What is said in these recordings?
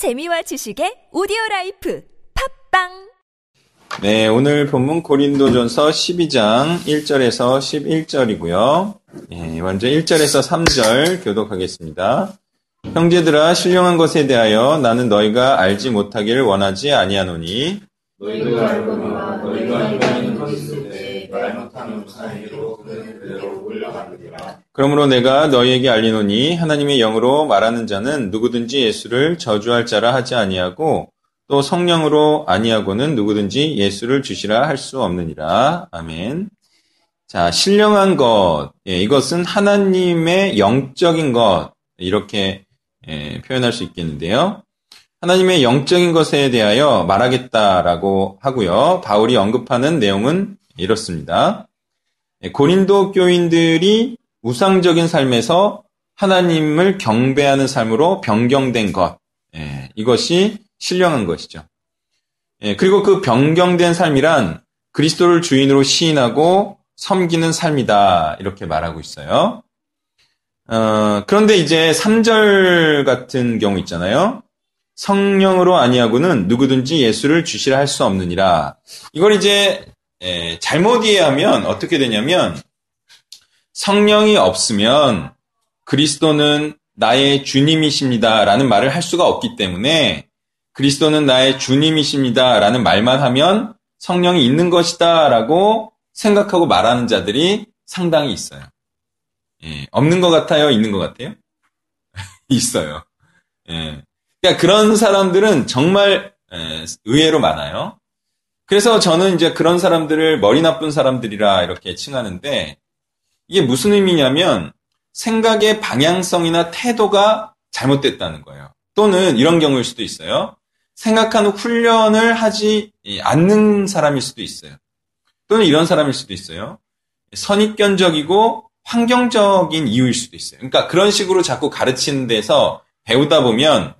재미와 지식의 오디오라이프 팝빵. 네, 오늘 본문 고린도전서 12장 1절에서 11절이고요. 예, 먼저 1절에서 3절 교독하겠습니다. 형제들아, 신령한 것에 대하여 나는 너희가 알지 못하기를 원하지 아니하노니 너희가 알거니와 너희가 인간인 것이 있을 때 말 못하는 사이로 그는 그대로 올라가느니라. 그러므로 내가 너희에게 알리노니 하나님의 영으로 말하는 자는 누구든지 예수를 저주할 자라 하지 아니하고 또 성령으로 아니하고는 누구든지 예수를 주시라 할 수 없느니라. 아멘. 자, 신령한 것. 예, 이것은 하나님의 영적인 것. 이렇게 표현할 수 있겠는데요. 하나님의 영적인 것에 대하여 말하겠다라고 하고요. 바울이 언급하는 내용은 이렇습니다. 고린도 교인들이 우상적인 삶에서 하나님을 경배하는 삶으로 변경된 것. 예, 이것이 신령한 것이죠. 예, 그리고 그 변경된 삶이란 그리스도를 주인으로 시인하고 섬기는 삶이다. 이렇게 말하고 있어요. 그런데 이제 3절 같은 경우 있잖아요. 성령으로 아니하고는 누구든지 예수를 주시라 할 수 없느니라. 이걸 이제 잘못 이해하면 어떻게 되냐면 성령이 없으면 그리스도는 나의 주님이십니다라는 말을 할 수가 없기 때문에 그리스도는 나의 주님이십니다라는 말만 하면 성령이 있는 것이다라고 생각하고 말하는 자들이 상당히 있어요. 예, 없는 것 같아요? 있는 것 같아요? 있어요. 예. 그러니까 그런 사람들은 정말 의외로 많아요. 그래서 저는 이제 그런 사람들을 머리 나쁜 사람들이라 이렇게 칭하는데 이게 무슨 의미냐면 생각의 방향성이나 태도가 잘못됐다는 거예요. 또는 이런 경우일 수도 있어요. 생각하는 훈련을 하지 않는 사람일 수도 있어요. 또는 이런 사람일 수도 있어요. 선입견적이고 환경적인 이유일 수도 있어요. 그러니까 그런 식으로 자꾸 가르치는 데서 배우다 보면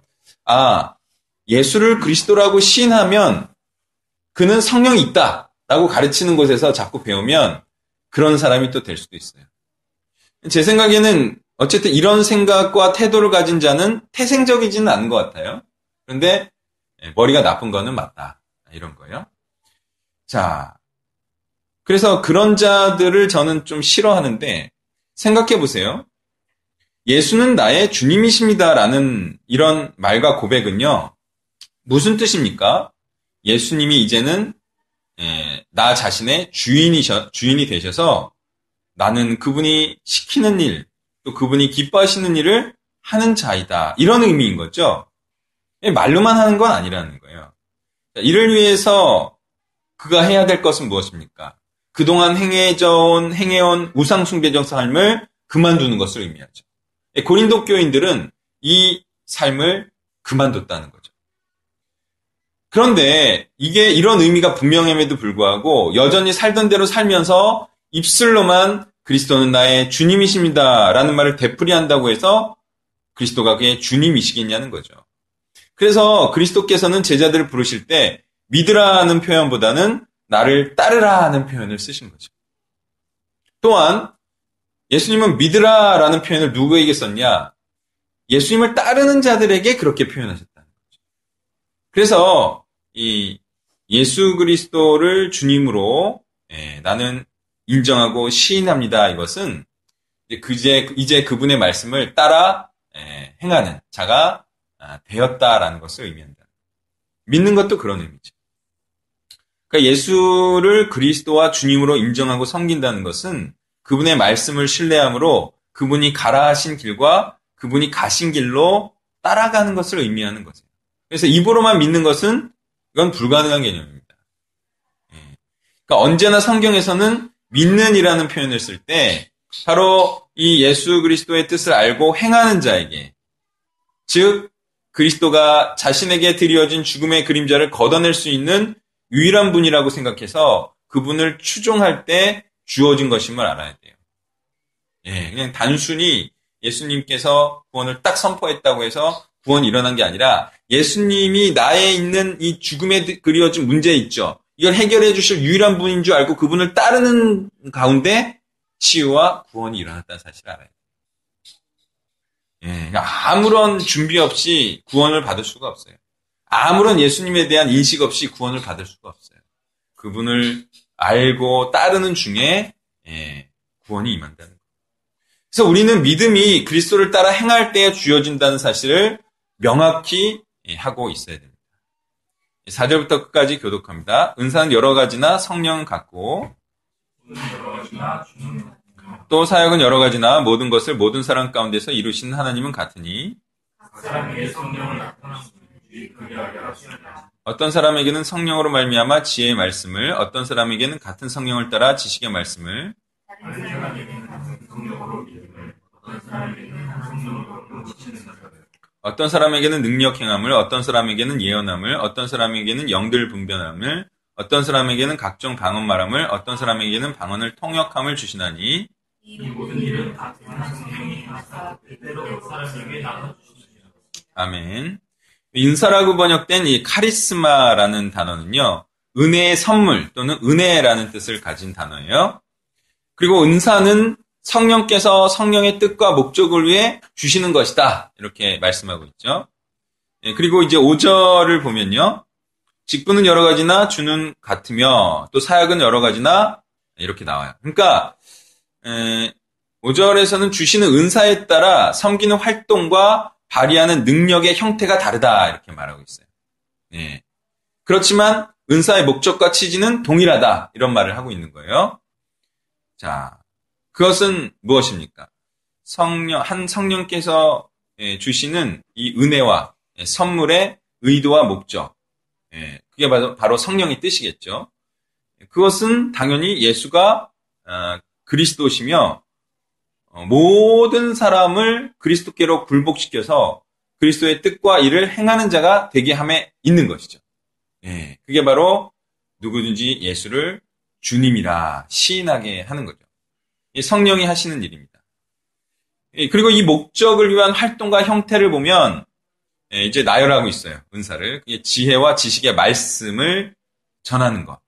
아, 예수를 그리스도라고 시인하면 그는 성령이 있다라고 가르치는 곳에서 자꾸 배우면 그런 사람이 또 될 수도 있어요. 제 생각에는 어쨌든 이런 생각과 태도를 가진 자는 태생적이지는 않은 것 같아요. 그런데 머리가 나쁜 거는 맞다. 이런 거예요. 자, 그래서 그런 자들을 저는 좀 싫어하는데 생각해 보세요. 예수는 나의 주님이십니다라는 이런 말과 고백은요. 무슨 뜻입니까? 예수님이 이제는 나 자신의 주인이 되셔서 나는 그분이 시키는 일, 또 그분이 기뻐하시는 일을 하는 자이다. 이런 의미인 거죠. 말로만 하는 건 아니라는 거예요. 이를 위해서 그가 해야 될 것은 무엇입니까? 그동안 행해온 우상 숭배적 삶을 그만두는 것을 의미하죠. 고린도 교인들은 이 삶을 그만뒀다는 거죠. 그런데 이게 이런 의미가 분명함에도 불구하고 여전히 살던 대로 살면서 입술로만 그리스도는 나의 주님이십니다라는 말을 되풀이한다고 해서 그리스도가 그의 주님이시겠냐는 거죠. 그래서 그리스도께서는 제자들을 부르실 때 믿으라는 표현보다는 나를 따르라는 표현을 쓰신 거죠. 또한 예수님은 믿으라라는 표현을 누구에게 썼냐? 예수님을 따르는 자들에게 그렇게 표현하셨다는 거죠. 그래서 이 예수 그리스도를 주님으로 나는 인정하고 시인합니다. 이것은 이제 그분의 말씀을 따라 행하는 자가 되었다라는 것을 의미한다. 믿는 것도 그런 의미죠. 그러니까 예수를 그리스도와 주님으로 인정하고 섬긴다는 것은 그분의 말씀을 신뢰함으로 그분이 가라 하신 길과 그분이 가신 길로 따라가는 것을 의미하는 거죠. 그래서 입으로만 믿는 것은 이건 불가능한 개념입니다. 그러니까 언제나 성경에서는 믿는이라는 표현을 쓸 때 바로 이 예수 그리스도의 뜻을 알고 행하는 자에게, 즉 그리스도가 자신에게 드리어진 죽음의 그림자를 걷어낼 수 있는 유일한 분이라고 생각해서 그분을 추종할 때 주어진 것임을 알아야 돼요. 예, 그냥 단순히 예수님께서 구원을 딱 선포했다고 해서 구원이 일어난 게 아니라 예수님이 나에 있는 이 죽음에 그려진 문제 있죠. 이걸 해결해 주실 유일한 분인 줄 알고 그분을 따르는 가운데 치유와 구원이 일어났다는 사실을 알아야 돼요. 예, 그러니까 아무런 준비 없이 구원을 받을 수가 없어요. 아무런 예수님에 대한 인식 없이 구원을 받을 수가 없어요. 그분을 알고 따르는 중에 예, 구원이 임한다는 거예요. 그래서 우리는 믿음이 그리스도를 따라 행할 때에 주어진다는 사실을 명확히 하고 있어야 됩니다. 4절부터 끝까지 교독합니다. 은사는 여러 가지나 성령 같고 또 사역은 여러 가지나 모든 것을 모든 사람 가운데서 이루시는 하나님은 같으니 어떤 사람에게는 성령으로 말미암아 지혜의 말씀을, 어떤 사람에게는 같은 성령을 따라 지식의 말씀을, 다른 사람에게는 같은 성령으로 믿음을, 어떤 사람에게는 한 성령으로 고치는 사람을, 어떤 사람에게는 능력 행함을, 어떤 사람에게는 예언함을, 어떤 사람에게는 영들 분별함을, 어떤 사람에게는 각종 방언 말함을, 어떤 사람에게는 방언을 통역함을 주시나니 이 모든 일은 다 성령이 하사 그대로 그 사람에게 나눠 주시니라. 아멘. 인사라고 번역된 이 카리스마라는 단어는요, 은혜의 선물 또는 은혜라는 뜻을 가진 단어예요. 그리고 은사는 성령께서 성령의 뜻과 목적을 위해 주시는 것이다, 이렇게 말씀하고 있죠. 예, 그리고 이제 5절을 보면요, 직분은 여러 가지나 주는 같으며 또 사역은 여러 가지나, 이렇게 나와요. 그러니까 5절에서는 주시는 은사에 따라 섬기는 활동과 발휘하는 능력의 형태가 다르다, 이렇게 말하고 있어요. 예. 그렇지만 은사의 목적과 취지는 동일하다, 이런 말을 하고 있는 거예요. 자, 그것은 무엇입니까? 성령께서 주시는 이 은혜와 선물의 의도와 목적, 그게 바로 성령의 뜻이겠죠. 그것은 당연히 예수가 그리스도시며 모든 사람을 그리스도께로 굴복시켜서 그리스도의 뜻과 일을 행하는 자가 되게 함에 있는 것이죠. 그게 바로 누구든지 예수를 주님이라 시인하게 하는 거죠. 성령이 하시는 일입니다. 그리고 이 목적을 위한 활동과 형태를 보면 이제 나열하고 있어요. 은사를. 지혜와 지식의 말씀을 전하는 것.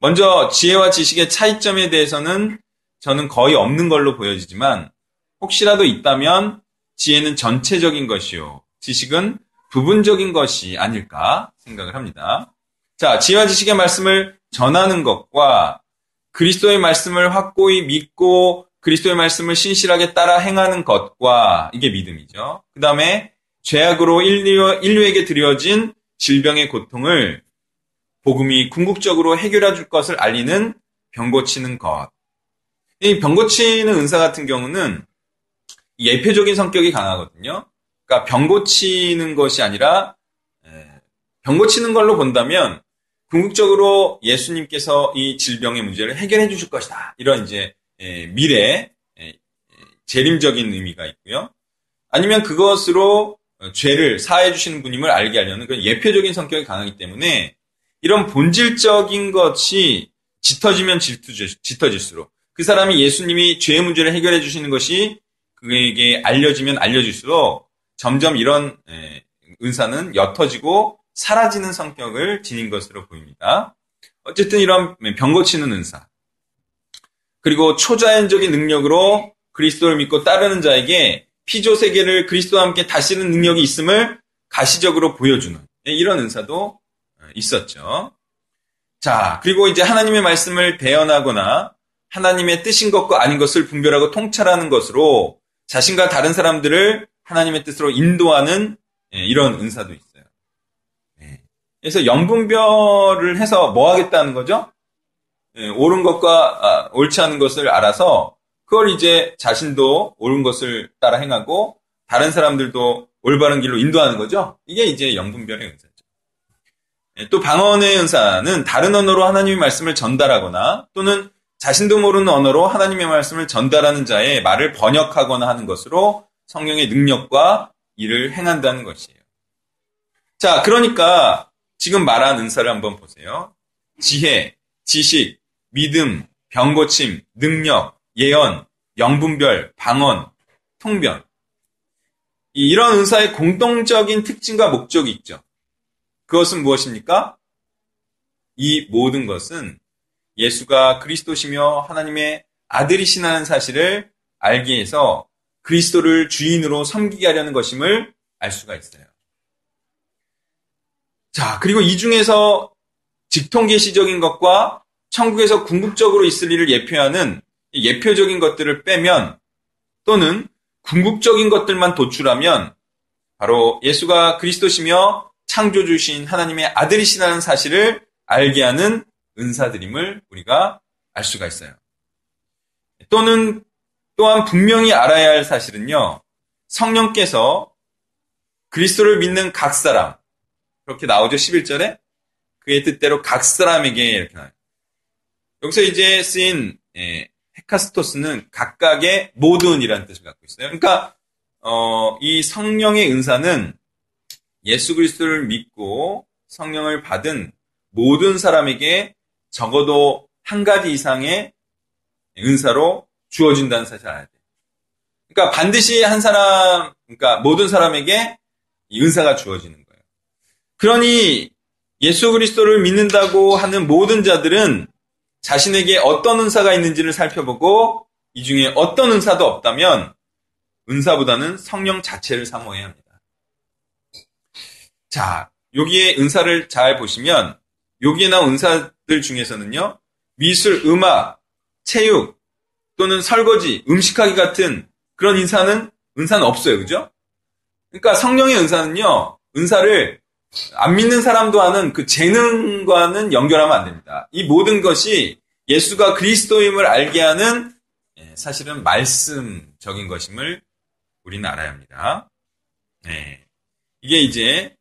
먼저 지혜와 지식의 차이점에 대해서는 저는 거의 없는 걸로 보여지지만, 혹시라도 있다면 지혜는 전체적인 것이요, 지식은 부분적인 것이 아닐까 생각을 합니다. 자, 지혜와 지식의 말씀을 전하는 것과 그리스도의 말씀을 확고히 믿고 그리스도의 말씀을 신실하게 따라 행하는 것과, 이게 믿음이죠. 그 다음에 죄악으로 인류에게 드려진 질병의 고통을 복음이 궁극적으로 해결해 줄 것을 알리는 병고치는 것. 이 병고치는 은사 같은 경우는 예표적인 성격이 강하거든요. 그러니까 병고치는 것이 아니라, 병고치는 걸로 본다면 궁극적으로 예수님께서 이 질병의 문제를 해결해 주실 것이다, 이런 이제 미래의 재림적인 의미가 있고요. 아니면 그것으로 죄를 사해 주시는 분임을 알게 하려는 그런 예표적인 성격이 강하기 때문에, 이런 본질적인 것이 짙어지면 짙어질수록, 그 사람이 예수님이 죄의 문제를 해결해 주시는 것이 그에게 알려지면 알려질수록 점점 이런 은사는 옅어지고 사라지는 성격을 지닌 것으로 보입니다. 어쨌든 이런 병고치는 은사, 그리고 초자연적인 능력으로 그리스도를 믿고 따르는 자에게 피조세계를 그리스도와 함께 다스리는 능력이 있음을 가시적으로 보여주는 이런 은사도 있었죠. 자, 그리고 이제 하나님의 말씀을 대언하거나 하나님의 뜻인 것과 아닌 것을 분별하고 통찰하는 것으로 자신과 다른 사람들을 하나님의 뜻으로 인도하는 이런 은사도 있어요. 그래서 영분별을 해서 뭐 하겠다는 거죠? 옳은 것과 옳지 않은 것을 알아서 그걸 이제 자신도 옳은 것을 따라 행하고 다른 사람들도 올바른 길로 인도하는 거죠. 이게 이제 영분별의 은사죠. 또 방언의 은사는 다른 언어로 하나님의 말씀을 전달하거나 또는 자신도 모르는 언어로 하나님의 말씀을 전달하는 자의 말을 번역하거나 하는 것으로 성령의 능력과 일을 행한다는 것이에요. 자, 그러니까 지금 말한 은사를 한번 보세요. 지혜, 지식, 믿음, 병고침, 능력, 예언, 영분별, 방언, 통변. 이런 은사의 공통적인 특징과 목적이 있죠. 그것은 무엇입니까? 이 모든 것은 예수가 그리스도시며 하나님의 아들이시라는 사실을 알게 해서 그리스도를 주인으로 섬기게 하려는 것임을 알 수가 있어요. 자, 그리고 이 중에서 직통계시적인 것과 천국에서 궁극적으로 있을 일을 예표하는 예표적인 것들을 빼면, 또는 궁극적인 것들만 도출하면, 바로 예수가 그리스도시며 창조주신 하나님의 아들이시라는 사실을 알게 하는 은사들임을 우리가 알 수가 있어요. 또한 분명히 알아야 할 사실은요, 성령께서 그리스도를 믿는 각 사람, 그렇게 나오죠, 11절에? 그의 뜻대로 각 사람에게 이렇게 나와요. 여기서 이제 쓰인 헤카스토스는 각각의 모든이라는 뜻을 갖고 있어요. 그러니까 이 성령의 은사는 예수 그리스도를 믿고 성령을 받은 모든 사람에게 적어도 한 가지 이상의 은사로 주어진다는 사실을 알아야 돼요. 그러니까 반드시 한 사람, 그러니까 모든 사람에게 이 은사가 주어지는 거예요. 그러니 예수 그리스도를 믿는다고 하는 모든 자들은 자신에게 어떤 은사가 있는지를 살펴보고, 이 중에 어떤 은사도 없다면 은사보다는 성령 자체를 사모해야 합니다. 자, 여기에 은사를 잘 보시면, 여기에 나온 은사들 중에서는요, 미술, 음악, 체육, 또는 설거지, 음식하기 같은 그런 은사는 없어요. 그죠? 그러니까 성령의 은사는요, 은사를 안 믿는 사람도 하는 그 재능과는 연결하면 안 됩니다. 이 모든 것이 예수가 그리스도임을 알게 하는, 사실은 말씀적인 것임을 우리는 알아야 합니다. 이게 이제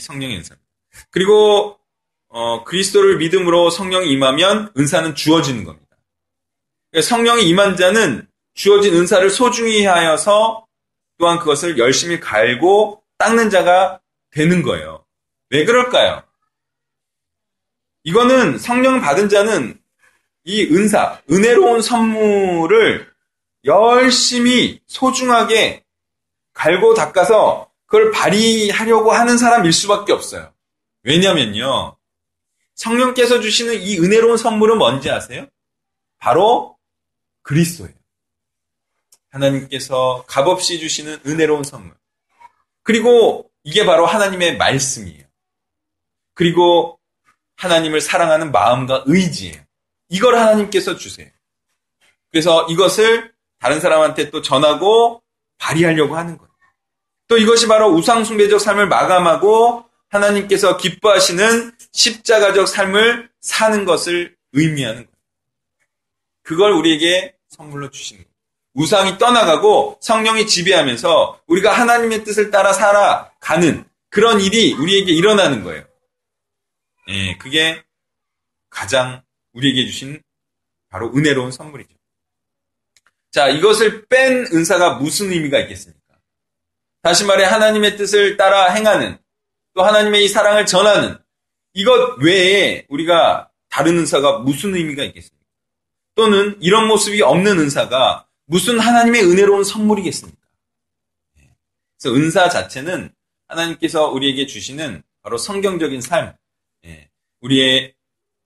성령의 은사입니다. 그리고 그리스도를 믿음으로 성령이 임하면 은사는 주어지는 겁니다. 그러니까 성령이 임한 자는 주어진 은사를 소중히 하여서 또한 그것을 열심히 갈고 닦는 자가 되는 거예요. 왜 그럴까요? 이거는 성령 받은 자는 이 은사, 은혜로운 선물을 열심히 소중하게 갈고 닦아서 그걸 발휘하려고 하는 사람일 수밖에 없어요. 왜냐면요, 성령께서 주시는 이 은혜로운 선물은 뭔지 아세요? 바로 그리스도예요. 하나님께서 값없이 주시는 은혜로운 선물. 그리고 이게 바로 하나님의 말씀이에요. 그리고 하나님을 사랑하는 마음과 의지예요. 이걸 하나님께서 주세요. 그래서 이것을 다른 사람한테 또 전하고 발휘하려고 하는 거예요. 또 이것이 바로 우상숭배적 삶을 마감하고 하나님께서 기뻐하시는 십자가적 삶을 사는 것을 의미하는 거예요. 그걸 우리에게 선물로 주시는 거예요. 우상이 떠나가고 성령이 지배하면서 우리가 하나님의 뜻을 따라 살아가는 그런 일이 우리에게 일어나는 거예요. 예, 그게 가장 우리에게 주신 바로 은혜로운 선물이죠. 자, 이것을 뺀 은사가 무슨 의미가 있겠습니까? 다시 말해 하나님의 뜻을 따라 행하는, 또 하나님의 이 사랑을 전하는, 이것 외에 우리가 다른 은사가 무슨 의미가 있겠습니까? 또는 이런 모습이 없는 은사가 무슨 하나님의 은혜로운 선물이겠습니까? 그래서 은사 자체는 하나님께서 우리에게 주시는 바로 성경적인 삶, 우리의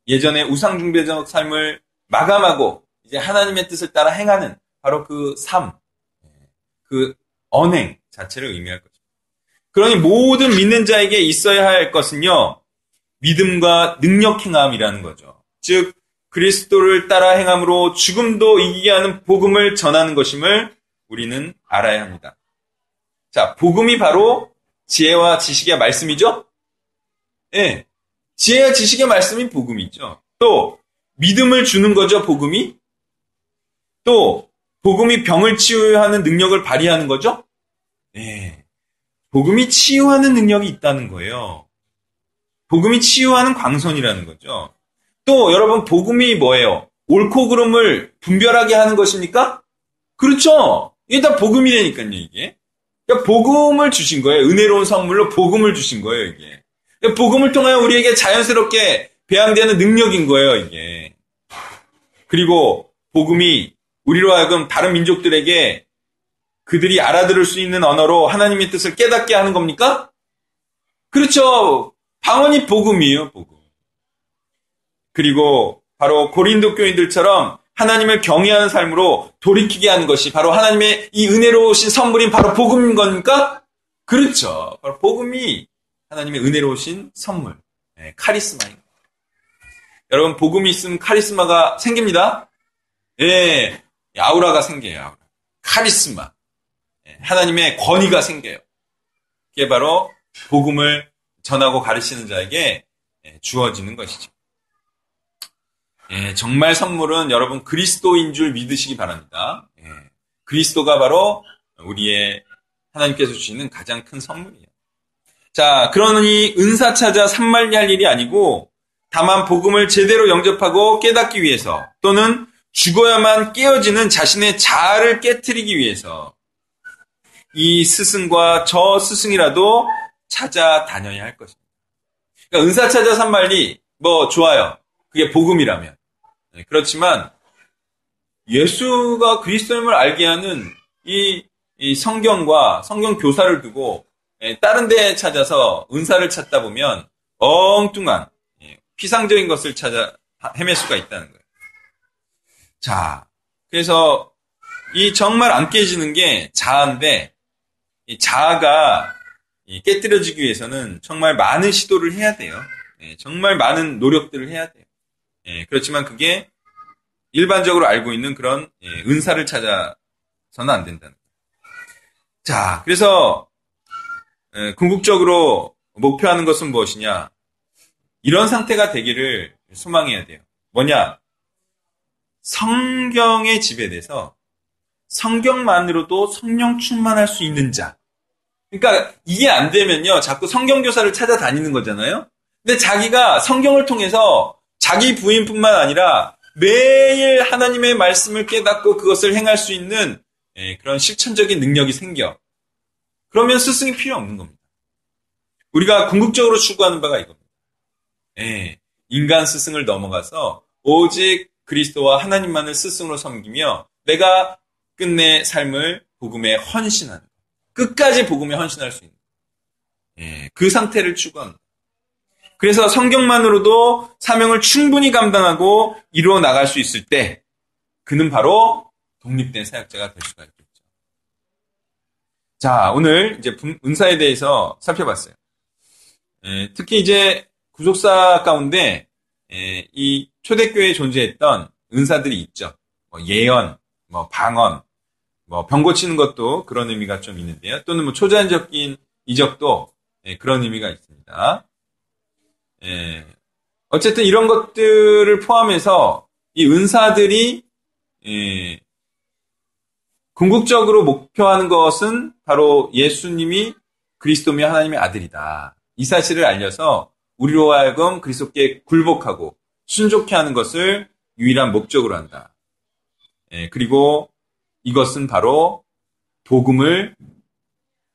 예전에 우상숭배적 삶을 마감하고 이제 하나님의 뜻을 따라 행하는 바로 그 삶, 그 언행 자체를 의미할 것입니다. 그러니 모든 믿는 자에게 있어야 할 것은요, 믿음과 능력 행함이라는 거죠. 즉 그리스도를 따라 행함으로 죽음도 이기게 하는 복음을 전하는 것임을 우리는 알아야 합니다. 자, 복음이 바로 지혜와 지식의 말씀이죠? 네. 지혜와 지식의 말씀이 복음이죠. 또 믿음을 주는 거죠, 복음이. 또 복음이 병을 치유하는 능력을 발휘하는 거죠. 네. 복음이 치유하는 능력이 있다는 거예요. 복음이 치유하는 광선이라는 거죠. 또 여러분, 복음이 뭐예요? 옳고 그름을 분별하게 하는 것입니까? 그렇죠. 이게 다 복음이라니까요, 이게. 그러니까 복음을 주신 거예요. 은혜로운 선물로 복음을 주신 거예요, 이게. 복음을 통하여 우리에게 자연스럽게 배양되는 능력인 거예요, 이게. 그리고 복음이 우리로 하여금 다른 민족들에게 그들이 알아들을 수 있는 언어로 하나님의 뜻을 깨닫게 하는 겁니까? 그렇죠. 방언이 복음이에요, 복음. 그리고 바로 고린도 교인들처럼 하나님을 경외하는 삶으로 돌이키게 하는 것이 바로 하나님의 이 은혜로우신 선물인 바로 복음인 건가? 그렇죠. 바로 복음이 하나님의 은혜로우신 선물, 네, 카리스마입니다. 여러분, 복음이 있으면 카리스마가 생깁니다. 예, 아우라가 생겨요. 아우라. 카리스마. 예, 하나님의 권위가 생겨요. 이게 바로 복음을 전하고 가르치는 자에게 주어지는 것이죠. 예, 정말 선물은 여러분 그리스도인 줄 믿으시기 바랍니다. 예, 그리스도가 바로 우리의 하나님께서 주시는 가장 큰 선물이에요. 자, 그러니 은사 찾아 산만리 할 일이 아니고 다만 복음을 제대로 영접하고 깨닫기 위해서 또는 죽어야만 깨어지는 자신의 자아를 깨트리기 위해서 이 스승과 저 스승이라도 찾아다녀야 할 것입니다. 그러니까 은사 찾아 산만리 뭐 좋아요. 그게 복음이라면. 네, 그렇지만 예수가 그리스도임을 알게 하는 이 성경과 성경 교사를 두고 다른 데 찾아서 은사를 찾다 보면 엉뚱한 피상적인 것을 찾아 헤맬 수가 있다는 거예요. 자, 그래서 이 정말 안 깨지는 게 자아인데 이 자아가 깨뜨려지기 위해서는 정말 많은 시도를 해야 돼요. 정말 많은 노력들을 해야 돼요. 그렇지만 그게 일반적으로 알고 있는 그런 은사를 찾아서는 안 된다는 거예요. 자, 그래서 궁극적으로 목표하는 것은 무엇이냐? 이런 상태가 되기를 소망해야 돼요. 뭐냐? 성경의 지배돼서 성경만으로도 성령 충만할 수 있는 자. 그러니까 이게 안 되면요. 자꾸 성경교사를 찾아다니는 거잖아요. 근데 자기가 성경을 통해서 자기 부인뿐만 아니라 매일 하나님의 말씀을 깨닫고 그것을 행할 수 있는 그런 실천적인 능력이 생겨. 그러면 스승이 필요 없는 겁니다. 우리가 궁극적으로 추구하는 바가 이겁니다. 예, 인간 스승을 넘어가서 오직 그리스도와 하나님만을 스승으로 섬기며 내가 끝내 삶을 복음에 헌신하는 것. 끝까지 복음에 헌신할 수 있는 예, 그 상태를 추구합니다. 그래서 성경만으로도 사명을 충분히 감당하고 이루어 나갈 수 있을 때 그는 바로 독립된 사역자가 될 수가 있습니다. 자, 오늘 이제 은사에 대해서 살펴봤어요. 특히 이제 구속사 가운데 이 초대교회에 존재했던 은사들이 있죠. 뭐 예언, 뭐 방언, 뭐 병 고치는 것도 그런 의미가 좀 있는데요. 또는 뭐 초자연적인 이적도 그런 의미가 있습니다. 어쨌든 이런 것들을 포함해서 이 은사들이 궁극적으로 목표하는 것은 바로 예수님이 그리스도며 하나님의 아들이다. 이 사실을 알려서 우리로 하여금 그리스도께 굴복하고 순종케 하는 것을 유일한 목적으로 한다. 예, 그리고 이것은 바로 복음을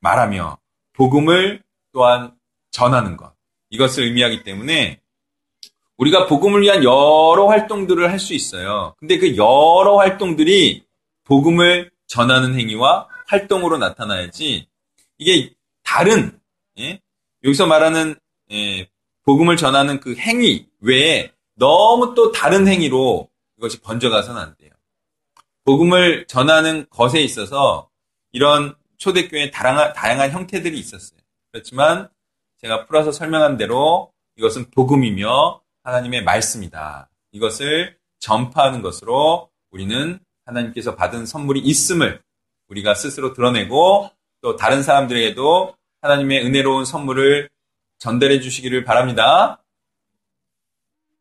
말하며 복음을 또한 전하는 것. 이것을 의미하기 때문에 우리가 복음을 위한 여러 활동들을 할 수 있어요. 근데 그 여러 활동들이 복음을 전하는 행위와 활동으로 나타나야지 이게 다른 여기서 말하는 복음을 전하는 그 행위 외에 너무 또 다른 행위로 이것이 번져가서는 안 돼요. 복음을 전하는 것에 있어서 이런 초대교회의 다양한 형태들이 있었어요. 그렇지만 제가 풀어서 설명한 대로 이것은 복음이며 하나님의 말씀이다. 이것을 전파하는 것으로 우리는 하나님께서 받은 선물이 있음을 우리가 스스로 드러내고 또 다른 사람들에게도 하나님의 은혜로운 선물을 전달해 주시기를 바랍니다.